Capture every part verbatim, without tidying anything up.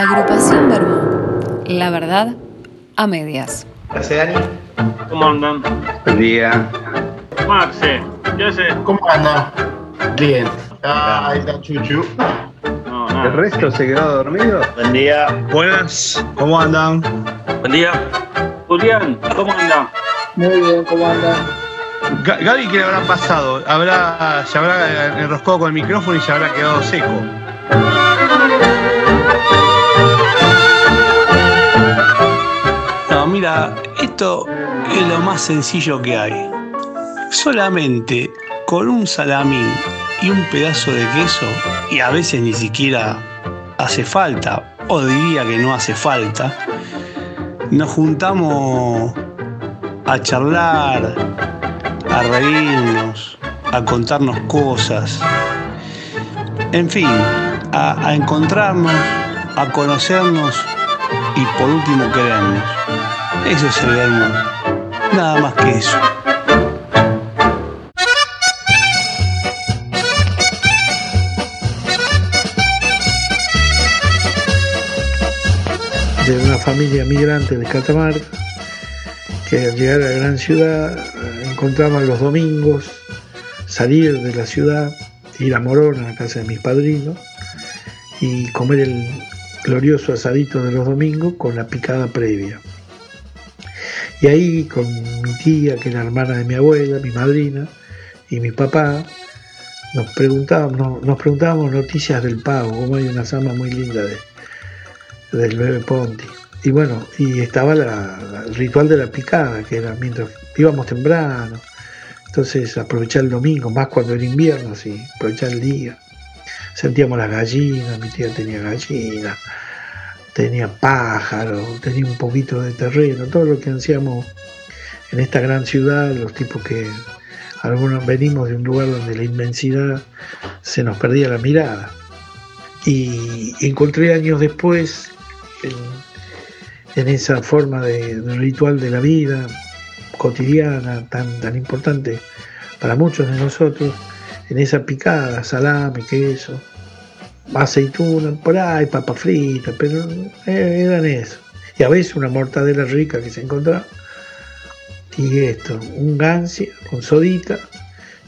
Agrupación Bermuda. La verdad a medias. ¿Qué hace, Dani? ¿Cómo andan? Buen día. Marce, ¿qué hace? ¿Cómo anda? Bien. Ah, ahí está Chuchu. No, nada. ¿El resto sí se quedó dormido? Buen día. Buenas. ¿Cómo andan? Buen día. Julián, ¿cómo anda? Muy bien, ¿cómo andan? Gaby, ¿qué le habrá pasado? Habrá, se habrá enroscado con el micrófono y se habrá quedado seco. No, mira, esto es lo más sencillo que hay. Solamente con un salamín y un pedazo de queso, y a veces ni siquiera hace falta, o diría que no hace falta, nos juntamos a charlar, a reírnos, a contarnos cosas, en fin, a, a encontrarnos, a conocernos y por último querernos. Eso es el amor, nada más que eso. De una familia migrante de Catamarca, que al llegar a la gran ciudad encontraban los domingos, salir de la ciudad, ir a Morón, a la casa de mis padrinos, y comer el glorioso asadito de los domingos con la picada previa. Y ahí con mi tía, que era hermana de mi abuela, mi madrina, y mi papá, nos preguntábamos, no, nos preguntábamos noticias del Pago, como hay una zama muy linda de, del bebé Ponti. Y bueno, y estaba la, la, el ritual de la picada, que era mientras íbamos temprano, entonces aprovechar el domingo, más cuando era invierno, así, aprovechar el día. Sentíamos las gallinas, mi tía tenía gallinas, tenía pájaros, tenía un poquito de terreno, todo lo que ansiamos en esta gran ciudad, los tipos que algunos venimos de un lugar donde la inmensidad se nos perdía la mirada. Y encontré años después, el, en esa forma de, de ritual de la vida cotidiana tan, tan importante para muchos de nosotros, en esa picada, salame, queso, aceituna, por ahí, papa frita, pero eran eso. Y a veces una mortadela rica que se encontraba. Y esto, un gancia con sodita,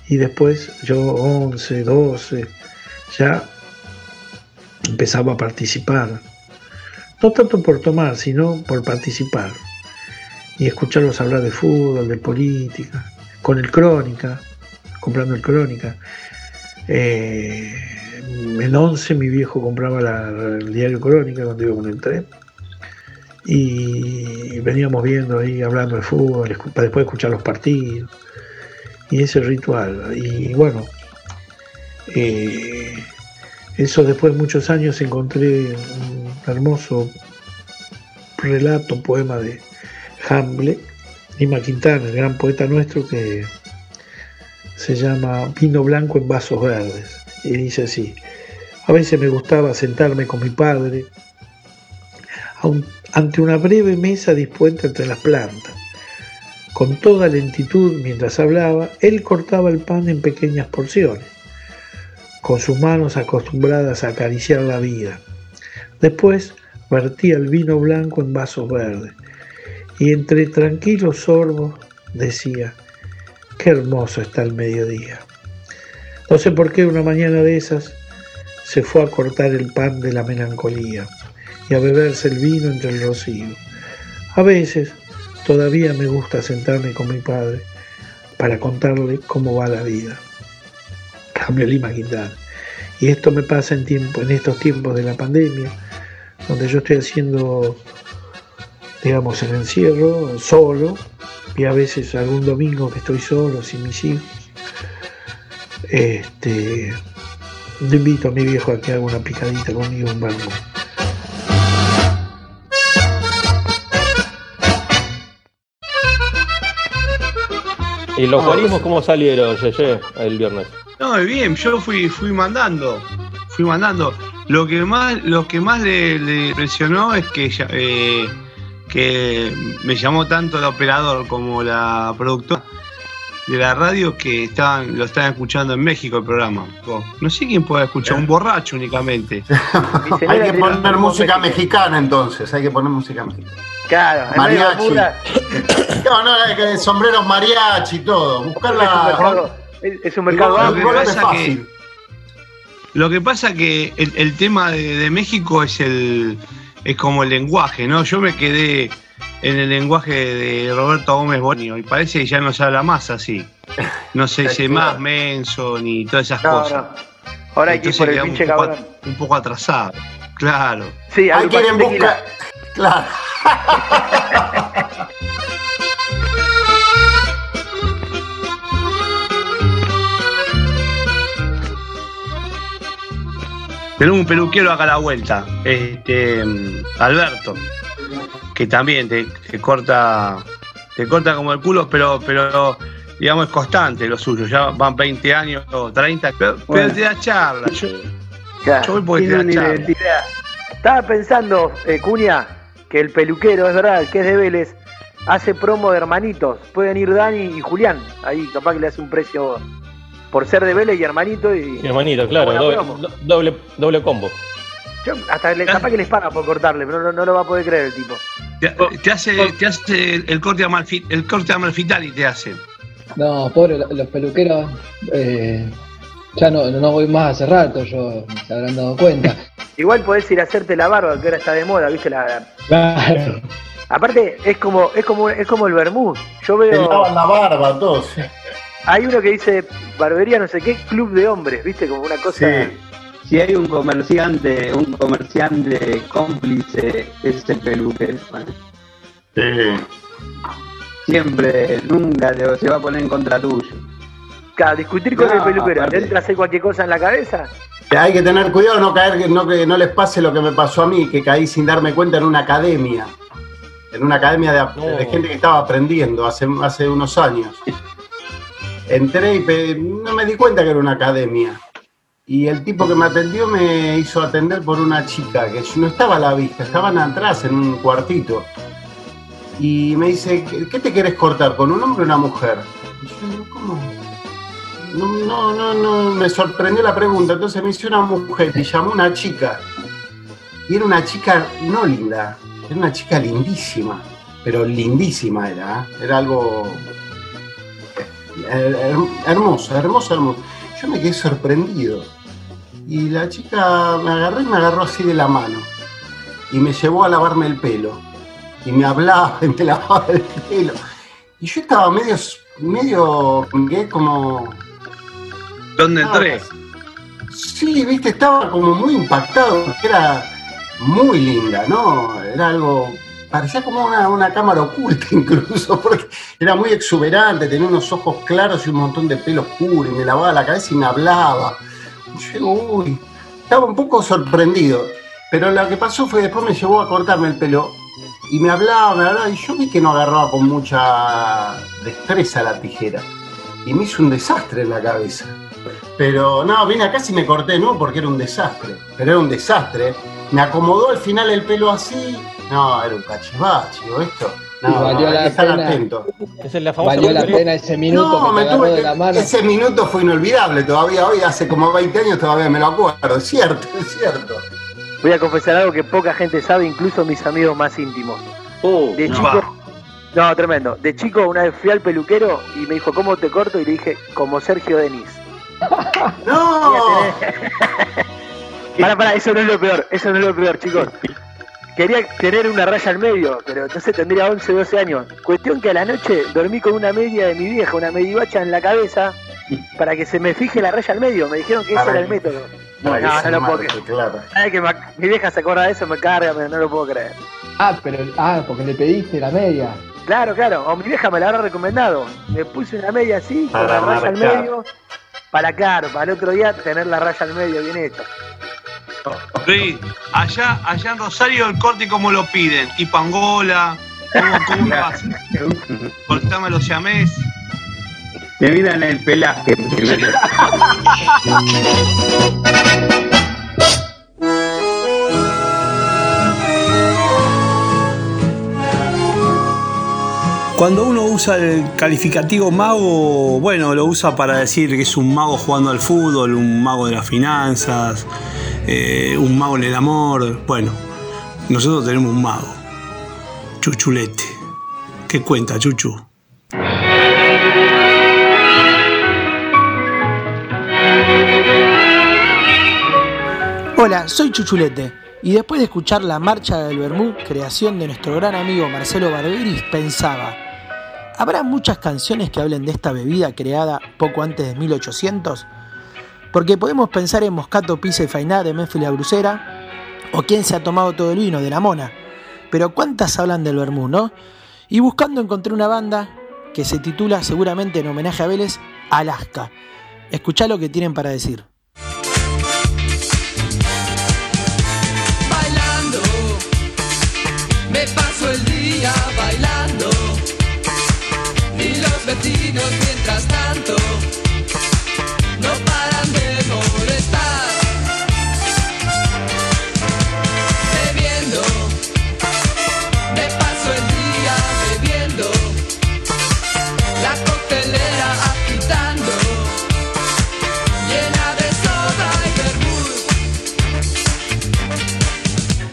y después yo once, doce, ya empezaba a participar. No tanto por tomar, sino por participar y escucharlos hablar de fútbol, de política, con el Crónica, comprando el Crónica. Eh, en once mi viejo compraba la, el diario Crónica cuando iba con el tren y veníamos viendo ahí, hablando de fútbol, para después escuchar los partidos y ese ritual. Y bueno, eh, eso después de muchos años encontré hermoso relato, poema de Hamble, Lima Quintana, el gran poeta nuestro, que se llama Vino Blanco en Vasos Verdes, y dice así: a veces me gustaba sentarme con mi padre un, ante una breve mesa dispuesta entre las plantas. Con toda lentitud, mientras hablaba, él cortaba el pan en pequeñas porciones, con sus manos acostumbradas a acariciar la vida. Después vertía el vino blanco en vasos verdes y entre tranquilos sorbos decía: qué hermoso está el mediodía. No sé por qué una mañana de esas se fue a cortar el pan de la melancolía y a beberse el vino entre el rocío. A veces todavía me gusta sentarme con mi padre para contarle cómo va la vida. Cambio Lima Quintana. Y esto me pasa en, tiempo, en estos tiempos de la pandemia, donde yo estoy haciendo, digamos, el encierro, solo, y a veces algún domingo que estoy solo, sin mis hijos, este, le invito a mi viejo a que haga una picadita conmigo en barco. ¿Y los guarismos cómo salieron, Yeye, el viernes? No, bien, yo fui fui mandando, fui mandando. Lo que más, lo que más le, le impresionó es que, eh, que me llamó tanto el operador como la productora de la radio que estaban, lo estaban escuchando en México el programa. No sé quién puede escuchar, un borracho únicamente. Hay que poner música mexicana entonces, hay que poner música mexicana. Claro, mariachi. No, no, hay que sombreros mariachi y todo. Buscar la... Es un mercado amplio. Lo que pasa que el, el tema de, de México es el es como el lenguaje, ¿no? Yo me quedé en el lenguaje de Roberto Gómez Bolaño y parece que ya no se habla más así. No se dice más menso ni todas esas no, cosas. No. Ahora hay que ir por el pinche un poco, cabrón. Un poco atrasado, claro. Sí, hay que ir en busca... Claro. Tenemos un peluquero acá a la vuelta, este, Alberto, que también te, te corta te corta como el culo, pero, pero digamos es constante lo suyo, ya van veinte años o treinta, pero, bueno. Pero te da charla, yo, claro, yo voy porque te da charla. Identidad. Estaba pensando, eh, Cunha, que el peluquero, es verdad, que es de Vélez, hace promo de hermanitos, pueden ir Dani y Julián, ahí capaz que le hace un precio... Por ser de Vélez y hermanito y... y hermanito, claro, doble, doble, doble combo. Yo hasta le, capaz que les paga por cortarle, pero no, no lo va a poder creer el tipo. Te, te, hace, te hace el corte amalfitari y te hace. No, pobre, los peluqueros... Eh, ya no, no voy más hace rato, yo se habrán dado cuenta. Igual podés ir a hacerte la barba, que ahora está de moda, ¿viste? La... Claro. Aparte, es como, es como, es como el vermú. Yo veo... Te lavan la barba, todos. Hay uno que dice barbería no sé qué, club de hombres, viste, como una cosa. Sí, si hay un comerciante, un comerciante cómplice, es el peluquero. Sí. Siempre, nunca te, se va a poner en contra tuyo. Claro, discutir con no, el peluquero, aparte... ¿te entra a hacer cualquier cosa en la cabeza? Hay que tener cuidado, no caer, no que no les pase lo que me pasó a mí, que caí sin darme cuenta en una academia, en una academia de, oh. de gente que estaba aprendiendo hace, hace unos años. Entré y pe... no me di cuenta que era una academia. Y el tipo que me atendió me hizo atender por una chica que no estaba a la vista, estaban atrás en un cuartito. Y me dice, ¿qué te querés cortar? ¿Con un hombre o una mujer? Y yo, ¿cómo? No, no, no, no, me sorprendió la pregunta. Entonces me hizo una mujer y llamó una chica. Y era una chica no linda, era una chica lindísima. Pero lindísima era, ¿eh? Era algo... hermosa, hermosa, hermosa. Yo me quedé sorprendido. Y la chica me agarró y me agarró así de la mano. Y me llevó a lavarme el pelo. Y me hablaba y me lavaba el pelo. Y yo estaba medio, medio, ¿qué? Como... ¿Dónde entré? Sí, viste, estaba como muy impactado. Era muy linda, ¿no? Era algo... Parecía como una, una cámara oculta incluso, porque era muy exuberante, tenía unos ojos claros y un montón de pelo oscuro, y me lavaba la cabeza y me hablaba. Yo digo, uy, estaba un poco sorprendido, pero lo que pasó fue que después me llevó a cortarme el pelo, y me hablaba, me hablaba, y yo vi que no agarraba con mucha destreza la tijera, y me hizo un desastre en la cabeza. Pero no, vine acá y me corté, ¿no? Porque era un desastre, pero era un desastre. Me acomodó al final el pelo así... No, era un cachivache, esto. No, sí, valió no, hay la que estar atento. Esa es la famosa valió la pena ese minuto. No, que me tuve de la mano. Ese minuto fue inolvidable todavía hoy, hace como veinte años todavía me lo acuerdo. Es cierto, es cierto. Voy a confesar algo que poca gente sabe, incluso mis amigos más íntimos. Oh, de no. chico, no, tremendo. De chico una vez fui al peluquero y me dijo, ¿cómo te corto? Y le dije, como Sergio Denis. ¡No! Pará, pará, eso no es lo peor, eso no es lo peor, chicos. Quería tener una raya al medio, pero entonces tendría once, doce años. Cuestión que a la noche dormí con una media de mi vieja, una medivacha en la cabeza, para que se me fije la raya al medio. Me dijeron que ese era el método. No, no, no lo puedo creer. Ay, que me, mi vieja se acuerda de eso, me carga, pero no lo puedo creer. Ah, pero ah, porque le pediste la media. Claro, claro. O mi vieja me la habrá recomendado. Me puse una media así, con la raya al medio, para claro, para el otro día tener la raya al medio bien hecha. Sí, allá, allá en Rosario el corte como lo piden, y pangola, ¿cómo lo hacen? Cortame los siamés. Te miran el pelaje. Cuando uno usa el calificativo mago, bueno, lo usa para decir que es un mago jugando al fútbol, un mago de las finanzas, eh, un mago en el amor. Bueno, nosotros tenemos un mago, Chuchulete. ¿Qué cuenta, Chuchu? Hola, soy Chuchulete. Y después de escuchar La Marcha del Bermú, creación de nuestro gran amigo Marcelo Barberis, pensaba: ¿habrá muchas canciones que hablen de esta bebida creada poco antes de mil ochocientos? Porque podemos pensar en Moscato, Pisa y Fainá de Memphis la Brusera, o quién se ha tomado todo el vino de La Mona. Pero ¿cuántas hablan del Bermú, no? Y buscando encontré una banda que se titula, seguramente en homenaje a Vélez, Alaska. Escuchá lo que tienen para decir. Me paso el día bailando y los vecinos mientras tanto no paran de molestar. Bebiendo, me paso el día bebiendo, la coctelera agitando, llena de soda y vermut.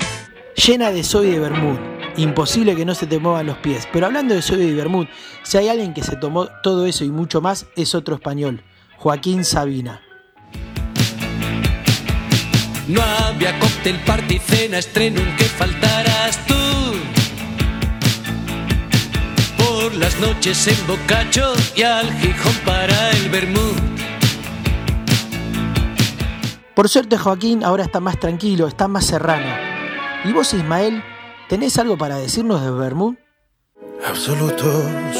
Llena de soda y de vermut. Imposible que no se te muevan los pies. Pero hablando de soda y vermut, si hay alguien que se tomó todo eso y mucho más, es otro español, Joaquín Sabina. No había cóctel, party, cena, estreno en que faltaras tú. Por las noches en Bocacho y al Gijón para el vermut. Por suerte Joaquín ahora está más tranquilo, está más serrano. ¿Y vos, Ismael? ¿Tenés algo para decirnos de Bermud? Absoluto,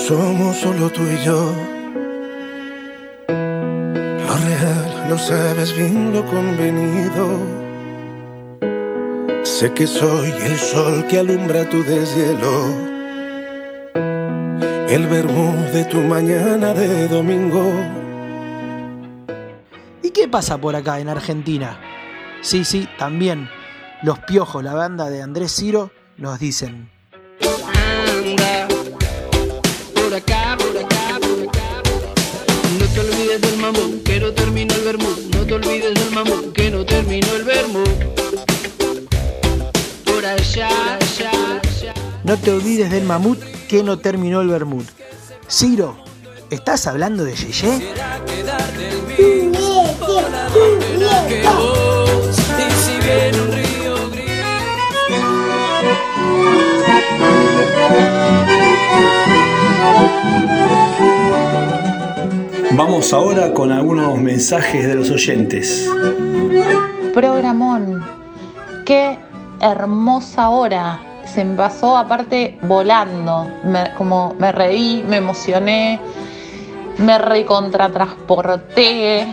somos solo tú y yo. Lo real, lo sabes bien, lo convenido. Sé que soy el sol que alumbra tu deshielo, el Bermud de tu mañana de domingo. ¿Y qué pasa por acá en Argentina? Sí, sí, también. Los Piojos, la banda de Andrés Ciro, nos dicen: anda, por acá, por acá, por acá. No te olvides del mamón, que no terminó el vermú. No te olvides del mamón, que no terminó el vermú. Por allá, allá, allá. No te olvides del mamut, que no terminó el vermú. Ciro, ¿estás hablando de Yeye? Vamos ahora con algunos mensajes de los oyentes. Programón, qué hermosa hora. Se me pasó aparte volando. Me, como me reí, me emocioné, me recontratransporté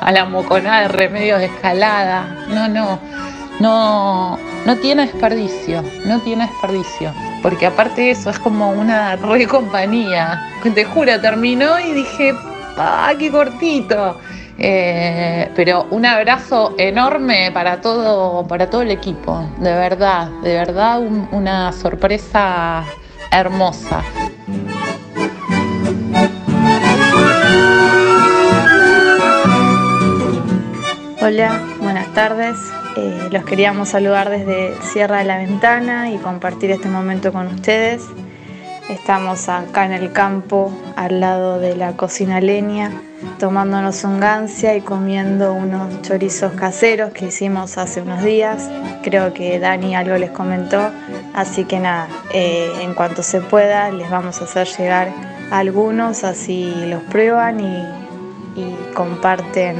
a la moconada de Remedios de Escalada. No, no, no, no tiene desperdicio, no tiene desperdicio. Porque aparte de eso, es como una re compañía. Te juro, terminó y dije, ¡ah, qué cortito! Eh, pero un abrazo enorme para todo, para todo el equipo. De verdad, de verdad, un, una sorpresa hermosa. Hola, buenas tardes. Eh, los queríamos saludar desde Sierra de la Ventana y compartir este momento con ustedes. Estamos acá en el campo, al lado de la cocina leña, tomándonos un gancia y comiendo unos chorizos caseros que hicimos hace unos días. Creo que Dani algo les comentó, así que nada, eh, en cuanto se pueda les vamos a hacer llegar a algunos, así los prueban y, y comparten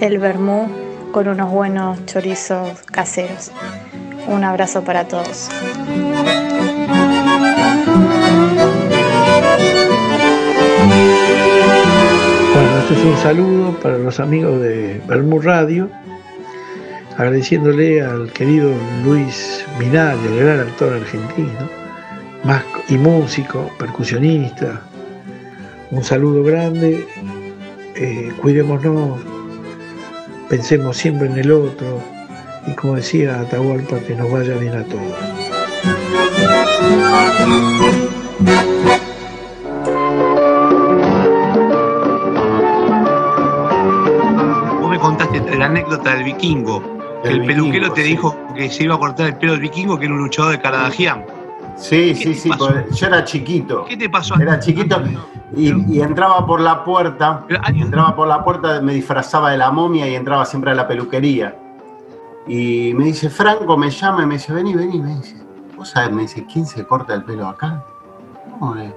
el vermú con unos buenos chorizos caseros. Un abrazo para todos. Bueno, este es un saludo para los amigos de Bermú Radio, agradeciéndole al querido Luis Minari, el gran actor argentino más y músico, percusionista. Un saludo grande, eh, cuidémonos, pensemos siempre en el otro y, como decía Atahualpa, que nos vaya bien a todos. la anécdota del vikingo. El, el peluquero vikingo, te sí. dijo que se iba a cortar el pelo del vikingo, que era un luchador de Caradagián. Sí, sí, sí, por, yo era chiquito. ¿Qué te pasó? Era chiquito y, y entraba por la puerta, entraba por la puerta, me disfrazaba de la momia y entraba siempre a la peluquería. Y me dice, Franco me llama y me dice, vení, vení, me dice, vos sabés, me dice, ¿quién se corta el pelo acá? No, eh,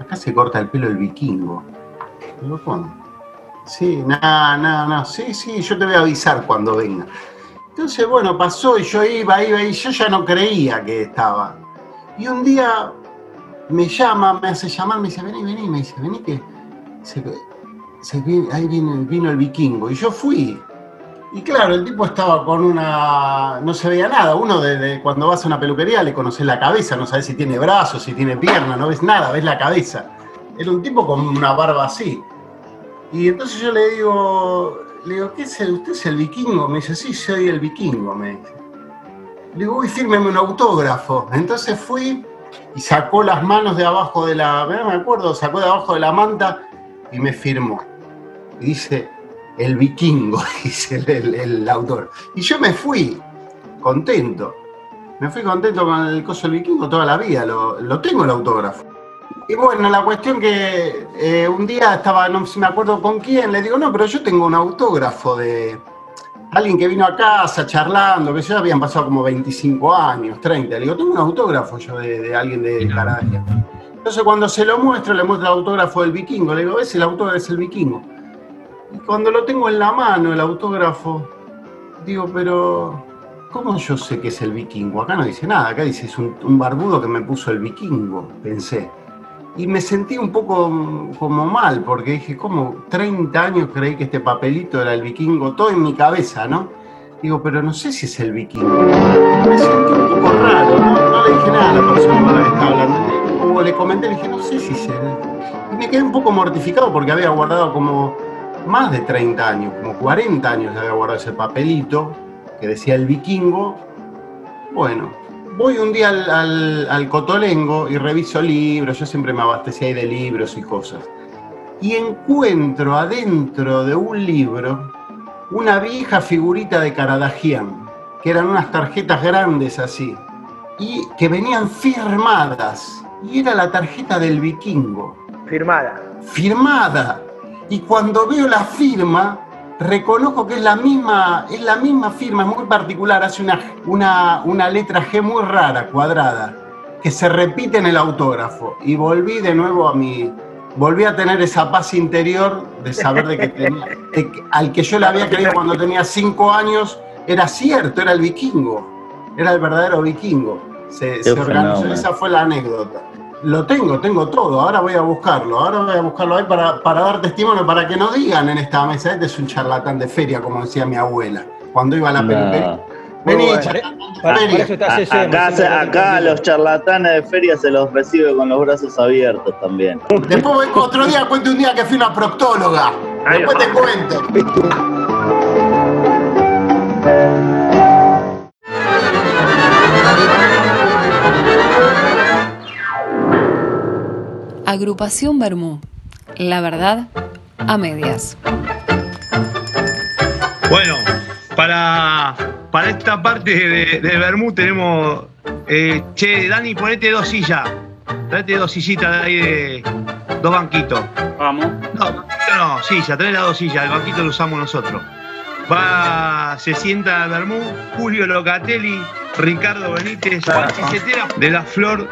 acá se corta el pelo el vikingo. ¿Me lo pongo? Sí, nada, nada, nada, sí, sí, yo te voy a avisar cuando venga. Entonces, bueno, pasó y yo iba, iba y yo ya no creía que estaba. Y un día me llama, me hace llamar, me dice, vení, vení, me dice, vení que se, se, ahí vino, vino el vikingo. Y yo fui. Y claro, el tipo estaba con una... no se veía nada. Uno de, de, cuando vas a una peluquería le conoces la cabeza, no sabes si tiene brazos, si tiene piernas, no ves nada, ves la cabeza. Era un tipo con una barba así. Y entonces yo le digo, le digo, ¿qué es el, usted es el vikingo? Me dice, sí, soy el vikingo, me dice. Le digo, uy, fírmeme un autógrafo. Entonces fui y sacó las manos de abajo de la... no me acuerdo, sacó de abajo de la manta y me firmó. Y dice, el vikingo, dice el, el, el autor. Y yo me fui contento. Me fui contento con el coso del vikingo toda la vida. Lo, lo tengo el autógrafo. Y bueno, la cuestión que eh, un día estaba, no me acuerdo con quién, le digo, no, pero yo tengo un autógrafo de... alguien que vino a casa charlando, que ya habían pasado como veinticinco años, treinta. Le digo, tengo un autógrafo yo de, de alguien de Caradagián. Entonces cuando se lo muestro, le muestro el autógrafo del vikingo. Le digo, ¿ves? El autógrafo es el vikingo. Y cuando lo tengo en la mano, el autógrafo, digo, pero ¿cómo yo sé que es el vikingo? Acá no dice nada, acá dice, es un, un barbudo que me puso el vikingo, pensé. Y me sentí un poco como mal, porque dije, ¿cómo? treinta años creí que este papelito era el vikingo, todo en mi cabeza, ¿no? Digo, pero no sé si es el vikingo. Me sentí un poco raro, no, no le dije nada a la persona con la que estaba hablando. Como le comenté, le dije, no sé si es el... Y me quedé un poco mortificado porque había guardado como más de treinta años, como cuarenta años había guardado ese papelito que decía el vikingo. Bueno... Voy un día al, al, al Cotolengo y reviso libros, yo siempre me abastecía ahí de libros y cosas. Y encuentro adentro de un libro una vieja figurita de Caradagián, que eran unas tarjetas grandes así, y que venían firmadas, y era la tarjeta del vikingo. Firmada. Firmada. Y cuando veo la firma... reconozco que es la misma, es la misma firma, es muy particular, hace una, una, una letra G muy rara, cuadrada, que se repite en el autógrafo. Y volví de nuevo a mi... volví a tener esa paz interior de saber de que tenía, de que, al que yo le había creído cuando tenía cinco años, era cierto, era el vikingo, era el verdadero vikingo. Se, se organizó, fenómeno. Esa fue la anécdota. Lo tengo, tengo todo, ahora voy a buscarlo, ahora voy a buscarlo ahí para, para dar testimonio, para que no digan en esta mesa, este es un charlatán de feria, como decía mi abuela, cuando iba a la no. peluquería. Vení, bueno, charlatán de feria. Acá, se, acá los charlatanes de feria se los recibe con los brazos abiertos también. Después vengo otro día, cuento un día que fui una proctóloga, después te cuento. Agrupación Bermú, la verdad a medias. Bueno, para, para esta parte de, de Bermú tenemos... Eh, che, Dani, ponete dos sillas. Ponete dos sillitas de ahí, de dos banquitos. Vamos. No, banquito no, silla, trae las dos sillas, el banquito lo usamos nosotros. Va, se sienta Bermú, Julio Locatelli, Ricardo Benítez, etcétera, de La Flor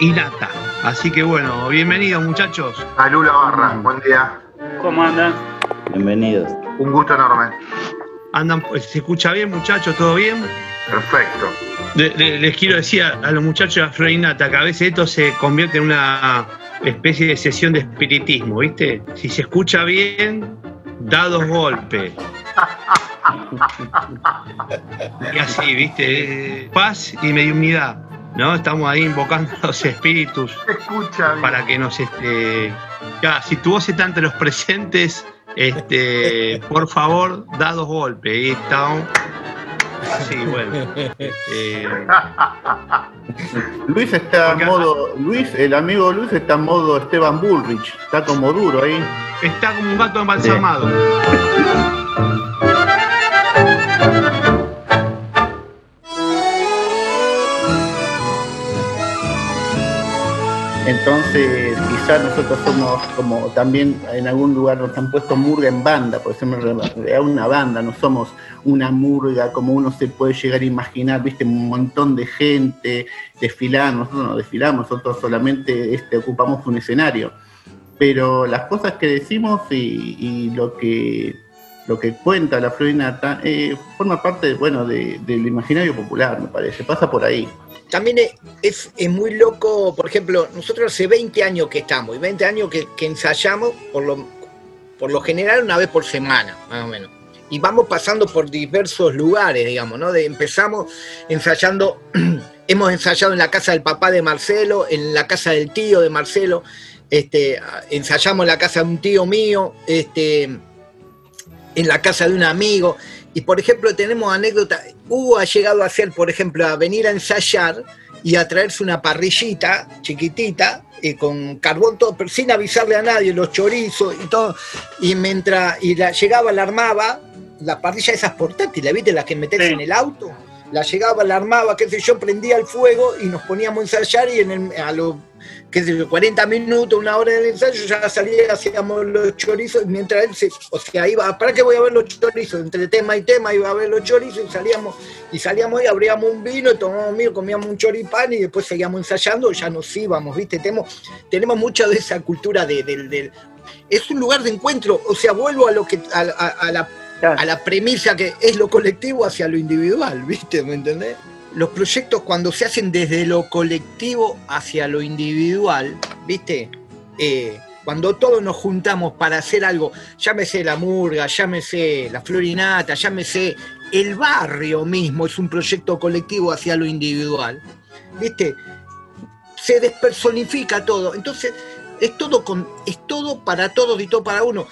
y Nata. Así que bueno, bienvenidos muchachos. Salud la barra, buen día. ¿Cómo andan? Bienvenidos. Un gusto enorme. Andan, ¿se escucha bien muchachos? ¿Todo bien? Perfecto. Le, le, les quiero decir a, a los muchachos de La Flor y Nata que a veces esto se convierte en una especie de sesión de espiritismo, ¿viste? Si se escucha bien, da dos golpes. Y así, ¿viste? Paz y mediunidad. No, estamos ahí invocando a los espíritus. Escucha, para que nos... este, ya, si tu voz está entre los presentes, este, por favor, da dos golpes. Y está un... así, bueno. Eh... Luis está en modo... Luis, el amigo Luis está en modo Esteban Bullrich. Está como duro ahí. Está como un gato embalsamado. Sí. eh, quizás nosotros somos como también en algún lugar nos han puesto murga en banda, por ejemplo, es una banda, no somos una murga como uno se puede llegar a imaginar, viste, un montón de gente desfilando, nosotros no desfilamos, nosotros solamente este, ocupamos un escenario, pero las cosas que decimos y, y lo que lo que cuenta La Flor y Nata eh, forma parte, bueno, de, del imaginario popular, me parece, pasa por ahí. También es, es muy loco, por ejemplo, nosotros hace veinte años que estamos, y veinte años que, que ensayamos, por lo, por lo general una vez por semana, más o menos. Y vamos pasando por diversos lugares, digamos, ¿no? De, empezamos ensayando, hemos ensayado en la casa del papá de Marcelo, en la casa del tío de Marcelo, este, ensayamos en la casa de un tío mío, este, en la casa de un amigo. Y por ejemplo tenemos anécdotas, Hugo ha llegado a hacer, por ejemplo, a venir a ensayar y a traerse una parrillita chiquitita, eh, con carbón todo, pero sin avisarle a nadie, los chorizos y todo, y mientras y la llegaba, la armaba, la parrilla esas portátiles, ¿viste? Las que metés sí. en el auto, la llegaba, la armaba, qué sé yo, prendía el fuego y nos poníamos a ensayar y en el, a los qué sé yo, cuarenta minutos, una hora del ensayo, ya salía, hacíamos los chorizos, mientras él se, o sea, iba, ¿para qué voy a ver los chorizos? Entre tema y tema iba a ver los chorizos y salíamos, y salíamos y abríamos un vino, tomábamos vino, comíamos un choripán y después seguíamos ensayando, ya nos íbamos, ¿viste? Tenemos, tenemos mucha de esa cultura de, de, de... Es un lugar de encuentro, o sea, vuelvo a lo que a, a, a, la, a la premisa que es lo colectivo hacia lo individual, ¿viste? ¿Me entendés? Los proyectos cuando se hacen desde lo colectivo hacia lo individual, ¿viste? Eh, cuando todos nos juntamos para hacer algo, llámese la murga, llámese la Flor y Nata, llámese el barrio mismo, es un proyecto colectivo hacia lo individual, ¿viste? Se despersonifica todo, entonces es todo, con, es todo para todos y todo para uno.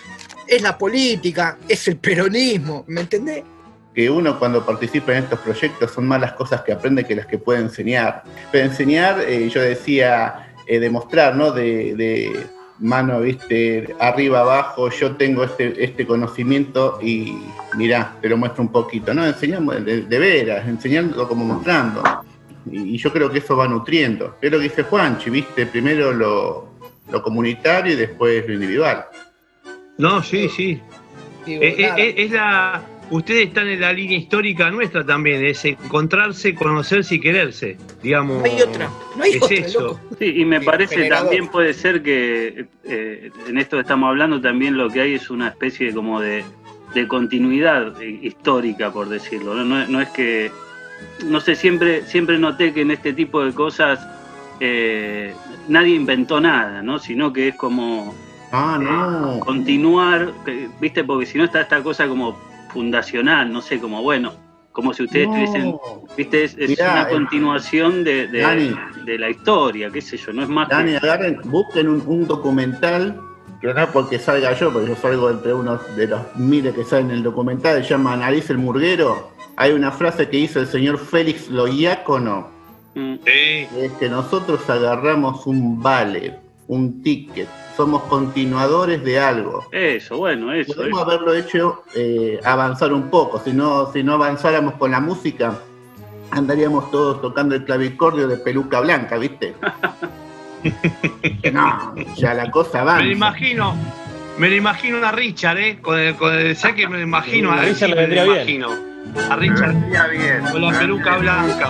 Es la política, es el peronismo, ¿me entendés? Que uno cuando participa en estos proyectos son más las cosas que aprende que las que puede enseñar. Pero enseñar, eh, yo decía, eh, demostrar, ¿no? De, de mano, viste, arriba, abajo, yo tengo este, este conocimiento y mirá, te lo muestro un poquito, ¿no? Enseñamos de, de veras, enseñando como mostrando. Y, y yo creo que eso va nutriendo. Es lo que dice Juanchi, viste, primero lo, lo comunitario y después lo individual. No, sí, sí. Digo, eh, eh, es la... Ustedes están en la línea histórica nuestra también, es encontrarse, conocerse y quererse, digamos. No hay otra, no hay es otra, eso. Loco. Sí, y me parece generador. También puede ser que eh, en esto que estamos hablando también lo que hay es una especie como de, de continuidad histórica, por decirlo. No, no, no es que, no sé, siempre, siempre noté que en este tipo de cosas eh, nadie inventó nada, ¿no? Sino que es como ah, no. eh, continuar, ¿viste? Porque si no está esta cosa como fundacional, no sé, como bueno, como si ustedes no, tuviesen, viste, es, es mirá, una continuación de, de, Dani, de la historia, qué sé yo, no es más. Dani, que... agarren, busquen un, un documental, que no porque salga yo, porque yo salgo entre uno de los miles que salen en el documental, se llama Analiza el Murguero, hay una frase que hizo el señor Félix Loiácono, mm. ¿Sí? Es que nosotros agarramos un vale, un ticket, somos continuadores de algo. Eso, bueno, eso. Podemos eso. haberlo hecho eh, avanzar un poco. Si no, si no avanzáramos con la música, andaríamos todos tocando el clavicordio de peluca blanca, ¿viste? No, ya la cosa avanza. Me lo imagino, me lo imagino a Richard, ¿eh? Con el, con el sé que me lo imagino a, a Richard, le vendría bien. A Richard le vendría bien. Con la peluca blanca.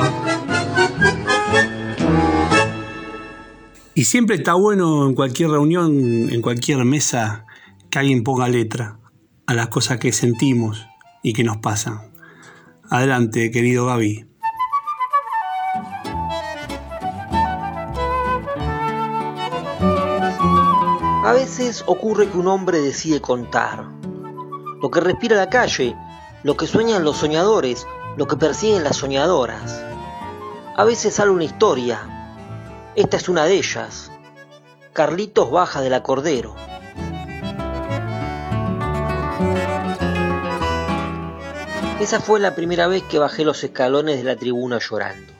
Y siempre está bueno en cualquier reunión, en cualquier mesa, que alguien ponga letra a las cosas que sentimos y que nos pasan. Adelante, querido Gaby. A veces ocurre que un hombre decide contar lo que respira la calle, lo que sueñan los soñadores, lo que persiguen las soñadoras. A veces sale una historia. Esta es una de ellas. Carlitos baja del acordero. Esa fue la primera vez que bajé los escalones de la tribuna llorando.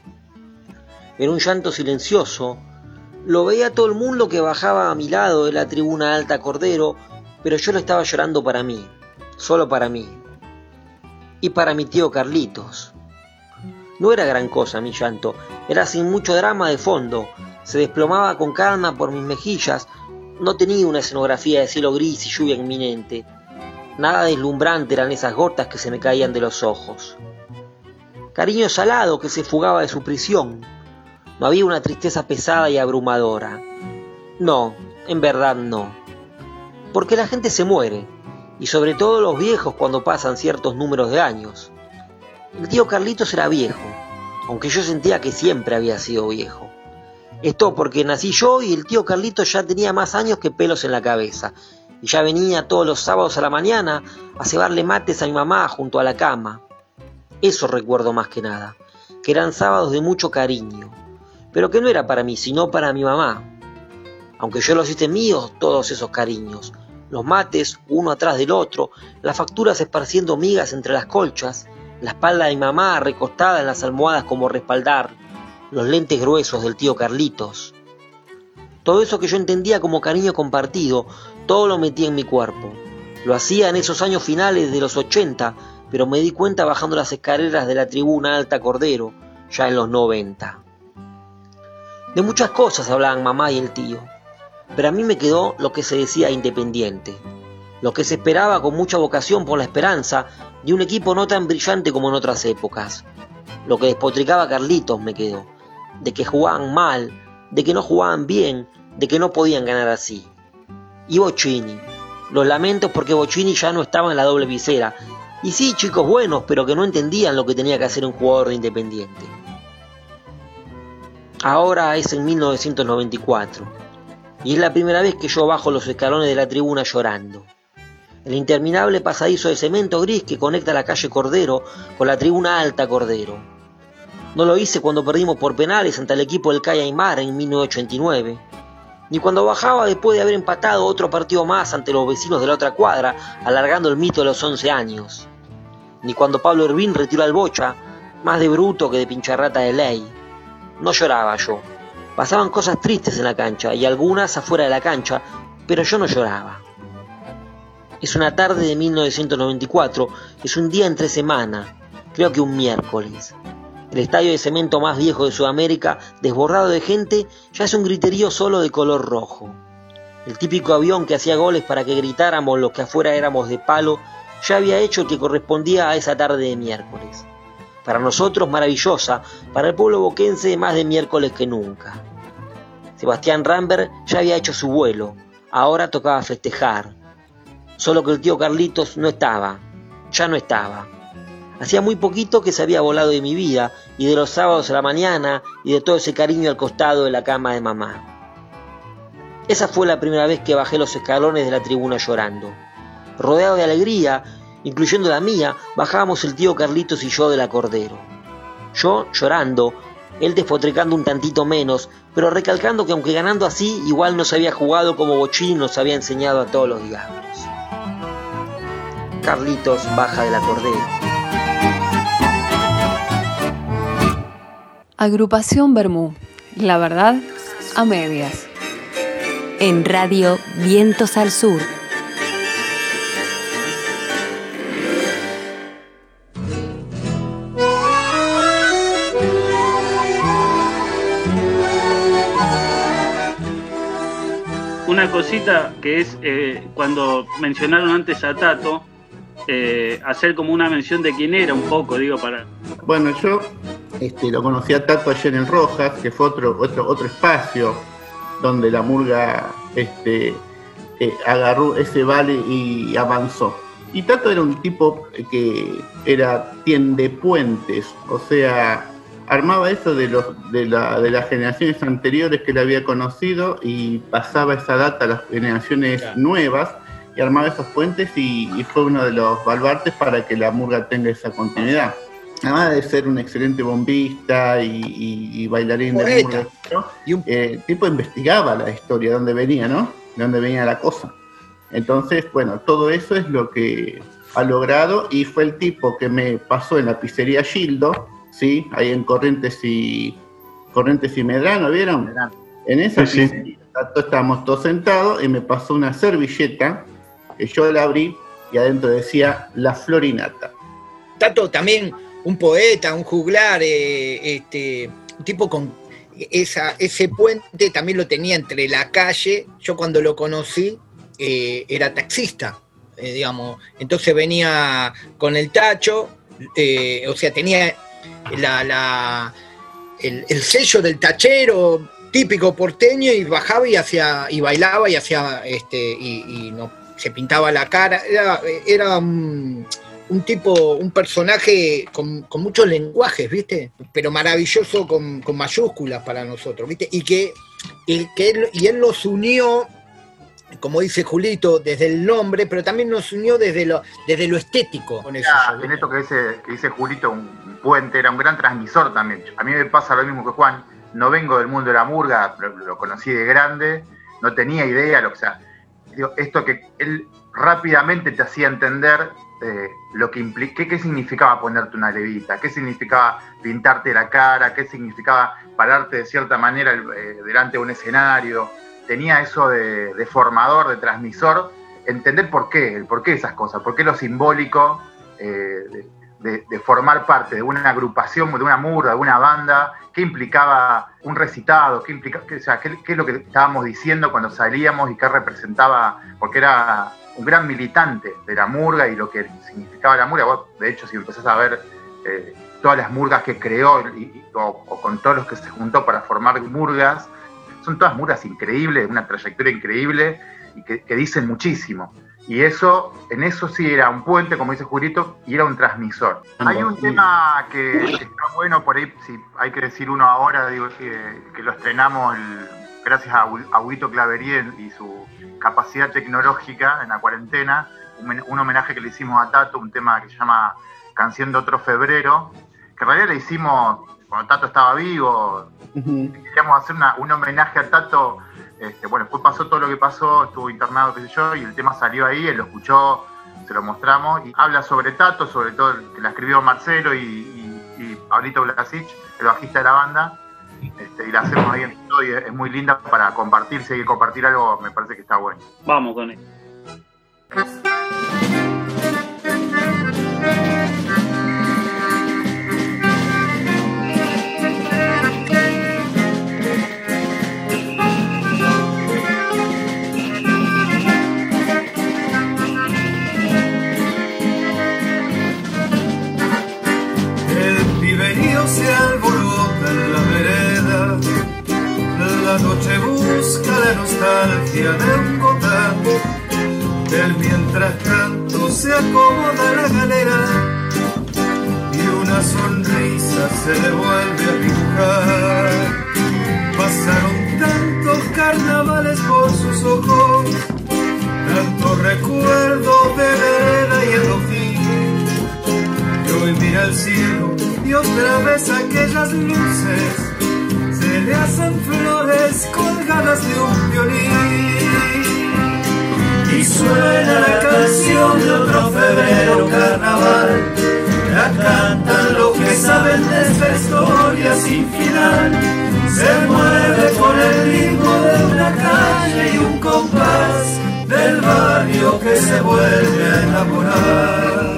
En un llanto silencioso, lo veía todo el mundo que bajaba a mi lado de la tribuna alta acordero, pero yo lo estaba llorando para mí, solo para mí. Y para mi tío Carlitos. No era gran cosa mi llanto, era sin mucho drama de fondo, se desplomaba con calma por mis mejillas. No tenía una escenografía de cielo gris y lluvia inminente. Nada deslumbrante eran esas gotas que se me caían de los ojos. Cariño salado que se fugaba de su prisión. No había una tristeza pesada y abrumadora. No, en verdad no. Porque la gente se muere, y sobre todo los viejos cuando pasan ciertos números de años. El tío Carlitos era viejo, aunque yo sentía que siempre había sido viejo. Esto porque nací yo y el tío Carlitos ya tenía más años que pelos en la cabeza, y ya venía todos los sábados a la mañana a cebarle mates a mi mamá junto a la cama. Eso recuerdo más que nada, que eran sábados de mucho cariño, pero que no era para mí, sino para mi mamá. Aunque yo los hice míos todos esos cariños, los mates uno atrás del otro, las facturas esparciendo migas entre las colchas, la espalda de mi mamá recostada en las almohadas como respaldar, los lentes gruesos del tío Carlitos. Todo eso que yo entendía como cariño compartido, todo lo metía en mi cuerpo. Lo hacía en esos años finales de los ochenta, pero me di cuenta bajando las escaleras de la tribuna Alta Cordero, ya en los noventa. De muchas cosas hablaban mamá y el tío, pero a mí me quedó lo que se decía independiente, lo que se esperaba con mucha vocación por la esperanza de un equipo no tan brillante como en otras épocas. Lo que despotricaba Carlitos me quedó, de que jugaban mal, de que no jugaban bien, de que no podían ganar así. Y Bochini, los lamentos porque Bochini ya no estaba en la doble visera, y sí, chicos buenos, pero que no entendían lo que tenía que hacer un jugador de Independiente. Ahora es en mil novecientos noventa y cuatro. Y es la primera vez que yo bajo los escalones de la tribuna llorando. El interminable pasadizo de cemento gris que conecta la calle Cordero con la tribuna Alta Cordero. No lo hice cuando perdimos por penales ante el equipo del C A I Aymar en mil novecientos ochenta y nueve, ni cuando bajaba después de haber empatado otro partido más ante los vecinos de la otra cuadra, alargando el mito de los once años. Ni cuando Pablo Hervín retiró al Bocha, más de bruto que de pincharrata de ley. No lloraba yo. Pasaban cosas tristes en la cancha y algunas afuera de la cancha, pero yo no lloraba. Es una tarde de mil novecientos noventa y cuatro, es un día entre semana, creo que un miércoles. El estadio de cemento más viejo de Sudamérica, desbordado de gente, ya es un griterío solo de color rojo. El típico avión que hacía goles para que gritáramos los que afuera éramos de palo, ya había hecho el que correspondía a esa tarde de miércoles. Para nosotros maravillosa, para el pueblo boquense más de miércoles que nunca. Sebastián Rambert ya había hecho su vuelo, ahora tocaba festejar. Solo que el tío Carlitos no estaba, ya no estaba. Hacía muy poquito que se había volado de mi vida, y de los sábados a la mañana, y de todo ese cariño al costado de la cama de mamá. Esa fue la primera vez que bajé los escalones de la tribuna llorando, rodeado de alegría. Incluyendo la mía, bajábamos el tío Carlitos y yo de la Cordero. Yo llorando, él despotricando un tantito menos, pero recalcando que aunque ganando así, igual no se había jugado como Bochini nos había enseñado a todos los diablos. Carlitos baja de la Cordero. Agrupación Bermú. La verdad, a medias. En Radio Vientos al Sur. Una cosita que es eh, cuando mencionaron antes a Tato, eh, hacer como una mención de quién era un poco, digo, para... Bueno, yo este, lo conocí a Tato ayer en Rojas, que fue otro otro otro espacio donde la murga este, eh, agarró ese vale y avanzó. Y Tato era un tipo que era tiende puentes, o sea... Armaba eso de, los, de, la, de las generaciones anteriores que él había conocido y pasaba esa data a las generaciones yeah. nuevas y armaba esos puentes y, y fue uno de los baluartes para que la murga tenga esa continuidad. Además de ser un excelente bombista y, y, y bailarín de murga, ¿no? Un... eh, tipo investigaba la historia, dónde venía, ¿no? De dónde venía la cosa. Entonces, bueno, todo eso es lo que ha logrado y fue el tipo que me pasó en la pizzería Gildo, sí, ahí en Corrientes y Corrientes y Medrano, ¿vieron? Medrano. En esa sí, sí. Estábamos todos sentados y me pasó una servilleta que yo la abrí y adentro decía La Flor y Nata. Tato también un poeta, un juglar, eh, este, un tipo con esa, ese puente también lo tenía entre la calle. Yo cuando lo conocí eh, era taxista, eh, digamos. Entonces venía con el tacho, eh, o sea, tenía la, la, el, el sello del tachero típico porteño y bajaba y hacía y bailaba y hacía este y, y no, se pintaba la cara. Era, era un, un tipo, un personaje con, con muchos lenguajes, ¿viste? Pero maravilloso con, con mayúsculas para nosotros, ¿viste? Y que, y que él, y él nos unió, como dice Julito, desde el nombre, pero también nos unió desde lo, desde lo estético. Con eso, ah, en esto que dice, que dice Julito, un puente, era un gran transmisor también. A mí me pasa lo mismo que Juan. No vengo del mundo de la murga, pero lo conocí de grande, no tenía idea, lo que sea. Digo, esto que él rápidamente te hacía entender eh, lo que impli- qué, qué significaba ponerte una levita, qué significaba pintarte la cara, qué significaba pararte de cierta manera eh, delante de un escenario. Tenía eso de, de formador, de transmisor, entender por qué, el por qué esas cosas, por qué lo simbólico eh, de, de, de formar parte de una agrupación, de una murga, de una banda, qué implicaba un recitado, qué implicaba, qué, o sea, qué, qué es lo que estábamos diciendo cuando salíamos y qué representaba, porque era un gran militante de la murga y lo que significaba la murga. Vos, de hecho, si empezás a ver eh, todas las murgas que creó y, y, o, o con todos los que se juntó para formar murgas, son todas murgas increíbles, una trayectoria increíble y que, que dicen muchísimo. Y eso, en eso sí era un puente, como dice Julito, y era un transmisor. Hay un tema que, que está bueno, por ahí, si hay que decir uno ahora, digo, que, que lo estrenamos el, gracias a Aguito Claverier y su capacidad tecnológica en la cuarentena, un, un homenaje que le hicimos a Tato, un tema que se llama Canción de Otro Febrero, que en realidad le hicimos cuando Tato estaba vivo. Uh-huh. Queríamos hacer una, un homenaje a Tato. Este, bueno, después pasó todo lo que pasó, estuvo internado, qué sé yo, y el tema salió ahí, él lo escuchó, se lo mostramos, y habla sobre Tato, sobre todo que la escribió Marcelo y, y, y Pablito Blasich, el bajista de la banda, este, y la hacemos ahí en todo, y es muy linda para compartir, si hay que compartir algo, me parece que está bueno. Vamos con él. Se alborota en la vereda, la noche busca la nostalgia de un gotán. El mientras tanto se acomoda la galera y una sonrisa se le vuelve a dibujar. Pasaron tantos carnavales por sus ojos, tanto recuerdo de vereda y el domingo, y hoy mira al cielo y otra vez aquellas luces se le hacen flores colgadas de un violín. Y suena la canción de otro febrero carnaval, la cantan los que saben de esta historia sin final. Se mueve con el ritmo de una calle y un compás del barrio que se vuelve a enamorar.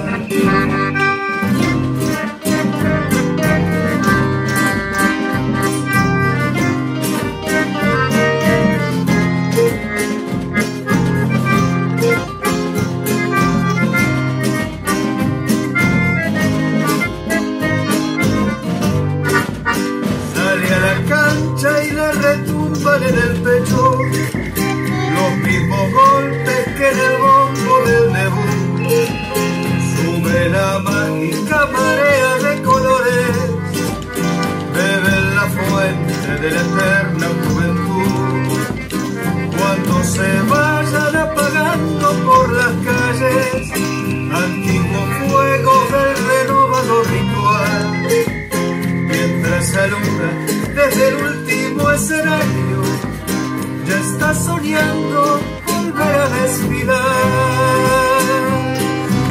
En el pecho los mismos golpes que en el bombo del debut, sube la mágica marea de colores, beben la fuente de la eterna juventud. Cuando se vayan apagando por las calles antiguos fuegos del renovado ritual, mientras saluda desde el último escenario, ya está soñando volver a desfilar.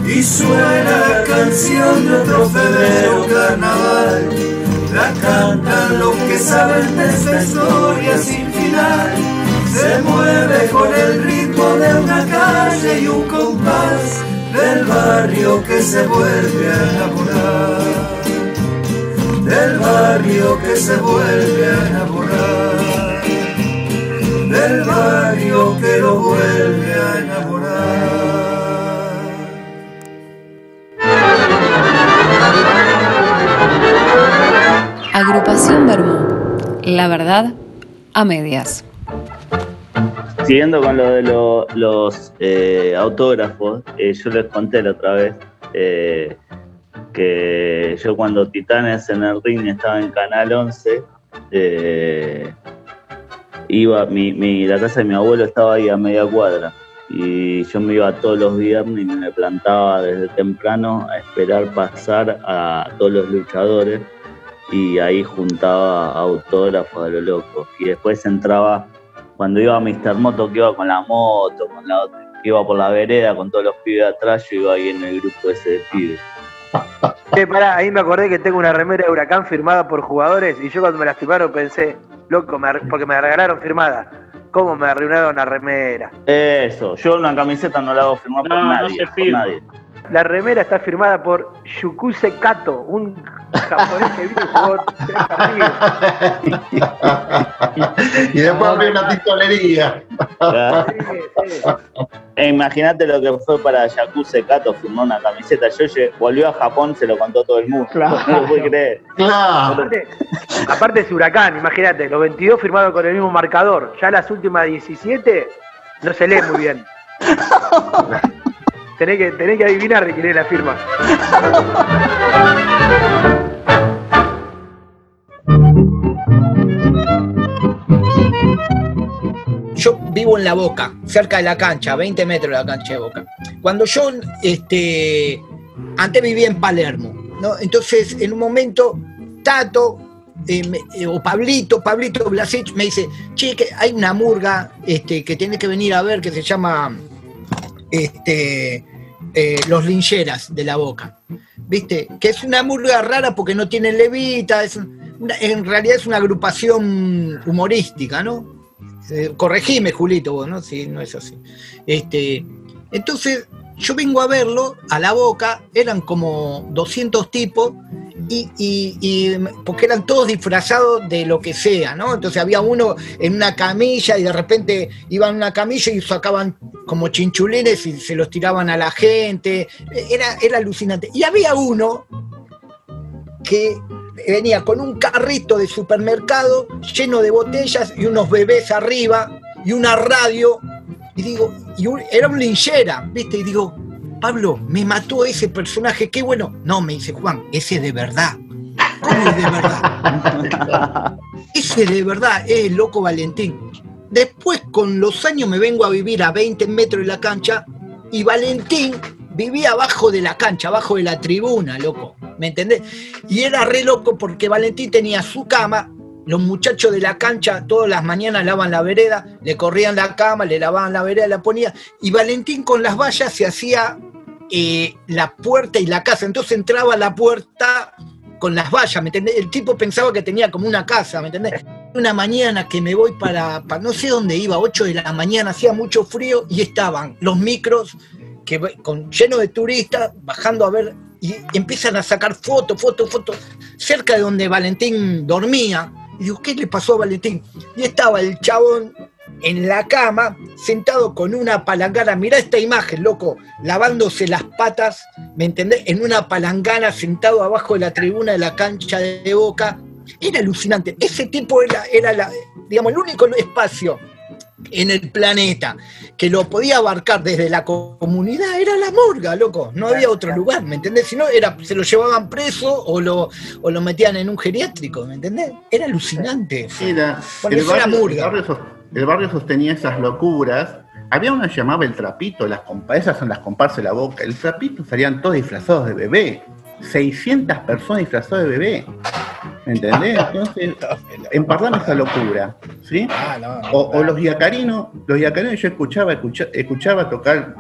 Y suena la canción de otro febrero carnaval, la cantan los que saben de esta historia sin final. Se mueve con el ritmo de una calle y un compás del barrio que se vuelve a enamorar, del barrio barrio que se vuelve a enamorar, del barrio que lo vuelve a enamorar. Agrupación Bermuda, la verdad a medias. Siguiendo con lo de lo, los eh, autógrafos, eh, yo les conté la otra vez eh, que yo cuando Titanes en el ring estaba en Canal once, eh, iba, mi, mi, la casa de mi abuelo estaba ahí a media cuadra y yo me iba todos los viernes y me plantaba desde temprano a esperar pasar a todos los luchadores y ahí juntaba autógrafos a lo loco y después entraba. Cuando iba a Mister Moto, que iba con la moto, con la, que iba por la vereda, con todos los pibes atrás, yo iba ahí en el grupo ese de pibes. Che, pará, ahí me acordé que tengo una remera de Huracán firmada por jugadores, y yo cuando me la firmaron pensé, loco, me, porque me la regalaron firmada, ¿cómo me arruinaron la remera? Eso, yo una camiseta no la hago firmar no, por, nadie, no por nadie. La remera está firmada por Shukuse Kato, un japonés que vino y jugó tres partidos. Y después abrió una pistolería. Sí, sí. E imagínate lo que fue para Shukuse Kato, firmó una camiseta. Yoye volvió a Japón, se lo contó todo el mundo. Claro. No lo puede creer. Claro. Aparte, aparte es Huracán, imagínate, los veintidós firmados con el mismo marcador. Ya las últimas diecisiete no se lee muy bien. Tenés que, tenés que adivinar de quién es la firma. Yo vivo en La Boca, cerca de la cancha, veinte metros de la cancha de Boca. Cuando yo, este, antes vivía en Palermo, ¿no? Entonces, en un momento, Tato eh, eh, o Pablito, Pablito Blasich me dice, che, que hay una murga este, que tenés que venir a ver que se llama... Este, eh, los lincheras de La Boca, ¿viste? Que es una murga rara porque no tiene levita, es una, en realidad es una agrupación humorística, ¿no? Eh, corregime, Julito, vos, ¿no? Sí, no es así. Este, entonces, yo vengo a verlo a La Boca, eran como doscientos tipos, y, y, y porque eran todos disfrazados de lo que sea, ¿no? Entonces había uno en una camilla y de repente iban a una camilla y sacaban como chinchulines y se los tiraban a la gente, era, era alucinante. Y había uno que venía con un carrito de supermercado lleno de botellas y unos bebés arriba y una radio, y digo, y un, era un linchera, ¿viste? Y digo, Pablo, me mató ese personaje, qué bueno. No, me dice Juan, ese es de verdad. ¿Cómo es de verdad? Ese de verdad es el loco Valentín. Después, con los años, me vengo a vivir a veinte metros de la cancha y Valentín vivía abajo de la cancha, abajo de la tribuna, loco. ¿Me entendés? Y era re loco porque Valentín tenía su cama. Los muchachos de la cancha todas las mañanas lavan la vereda, le corrían la cama, le lavaban la vereda, la ponían. Y Valentín con las vallas se hacía eh, la puerta y la casa. Entonces entraba a la puerta con las vallas, ¿me entendés? El tipo pensaba que tenía como una casa, ¿me entendés? Una mañana que me voy para, para no sé dónde iba, ocho de la mañana, hacía mucho frío y estaban los micros que, con, llenos de turistas bajando a ver y empiezan a sacar fotos, fotos, fotos, cerca de donde Valentín dormía. Y digo, ¿qué le pasó a Valentín? Y estaba el chabón en la cama, sentado con una palangana. Mirá esta imagen, loco, lavándose las patas, ¿me entendés? En una palangana, sentado abajo de la tribuna de la cancha de Boca. Era alucinante. Ese tipo era, era la, digamos, el único espacio en el planeta que lo podía abarcar desde la comunidad, era la morga, loco. No había otro lugar, ¿me entendés? Si no, era, se lo llevaban preso o lo, o lo metían en un geriátrico, ¿me entendés? Era alucinante. Era, el, barrio, era murga. El, barrio, el barrio sostenía esas locuras. Había uno que llamaba El Trapito, las compa, esas son las comparsas de La Boca. El Trapito, salían todos disfrazados de bebé. seiscientas personas disfrazadas de bebé. ¿Entendés? Entonces, emparramos esa locura, ¿sí? Ah, no, no, o, o los yacarinos, los yacarinos yo escuchaba, escucha, escuchaba tocar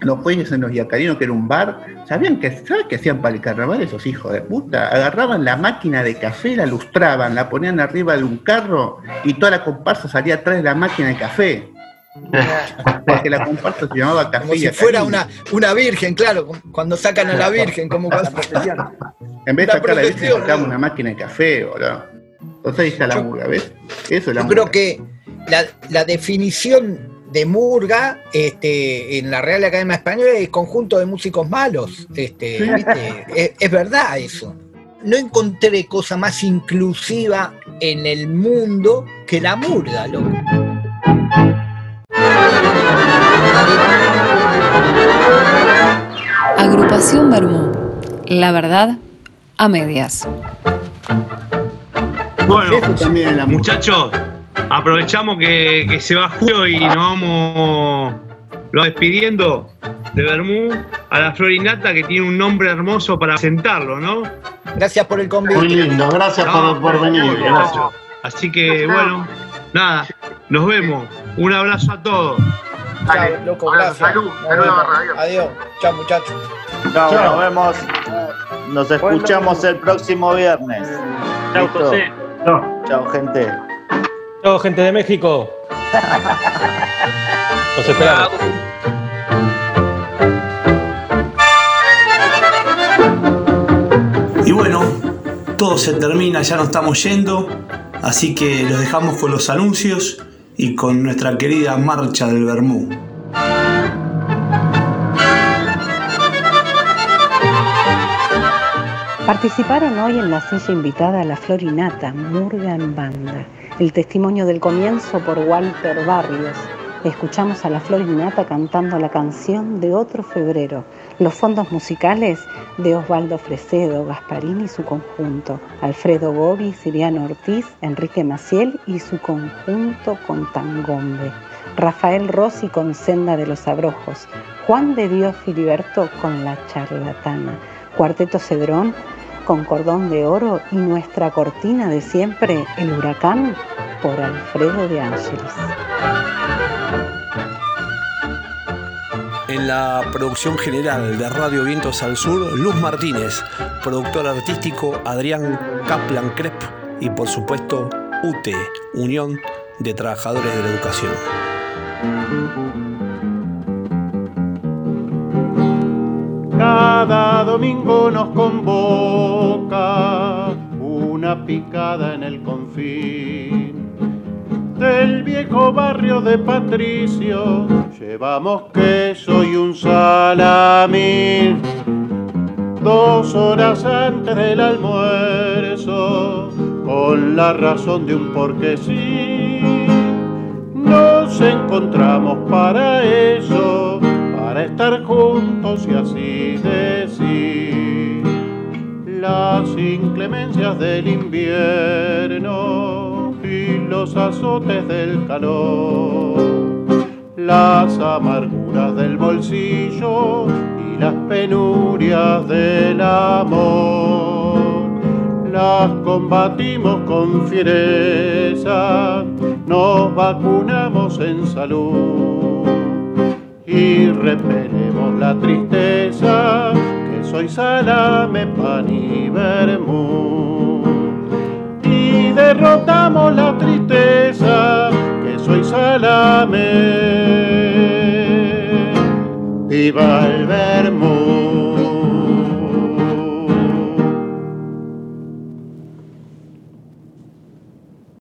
los jueces en los yacarinos, que era un bar. ¿Sabían qué que hacían para el carnaval esos hijos de puta? Agarraban la máquina de café, la lustraban, la ponían arriba de un carro y toda la comparsa salía atrás de la máquina de café. Porque la comparsa se llamaba Castilla. Como si fuera una, una virgen, claro, cuando sacan a la virgen, como cuando en vez de sacar a la virgen, sacamos una máquina de café, ¿verdad? Entonces ahí está la murga, ¿ves? Eso es la murga. Yo creo que la, la definición de murga este, en la Real Academia Española es conjunto de músicos malos. Este, ¿viste? es, es verdad eso. No encontré cosa más inclusiva en el mundo que la murga, loco. Agrupación Bermuda. La verdad a medias. Bueno, muchachos, aprovechamos que, que se va Julio y nos vamos lo despidiendo de Bermuda a la Flor y Nata, que tiene un nombre hermoso para presentarlo, ¿no? Gracias por el convite. Muy lindo, gracias no, por, por venir. Gracias. Así que, bueno, nada, nos vemos. Un abrazo a todos. Dale, chao, loco, gracias. Salud, salud, adiós. Adiós. Chao, muchachos. Chao, chao, nos vemos. Nos escuchamos el próximo viernes. Chao, José. No. Chao, gente. Chao, gente de México. Nos esperamos. Y bueno, todo se termina, ya nos estamos yendo, así que los dejamos con los anuncios y con nuestra querida marcha del Bermú. Participaron hoy en la silla invitada a La Flor y Nata, murga en banda. El testimonio del comienzo por Walter Barrios. Escuchamos a La Flor y Nata cantando la canción de Otro Febrero. Los fondos musicales de Osvaldo Fresedo, Gasparini y su conjunto. Alfredo Gobi, Siriano Ortiz, Enrique Maciel y su conjunto con Tangombe. Rafael Rossi con Senda de los Abrojos. Juan de Dios Filiberto con La Charlatana. Cuarteto Cedrón con Cordón de Oro y nuestra cortina de siempre, El Huracán, por Alfredo de Ángeles. En la producción general de Radio Vientos al Sur, Luz Martínez, productor artístico Adrián Kaplan Crep y por supuesto U T E, Unión de Trabajadores de la Educación. Cada domingo nos convoca una picada en el confín del viejo barrio de Patricio. Llevamos queso y un salamín. Dos horas antes del almuerzo, con la razón de un porque sí, nos encontramos para eso, para estar juntos y así decir las inclemencias del invierno, los azotes del calor, las amarguras del bolsillo y las penurias del amor, las combatimos con fiereza, nos vacunamos en salud y repelemos la tristeza, que soy salame, pan y vermú. Y derrotamos la tristeza, que soy salame. ¡Viva el verbo!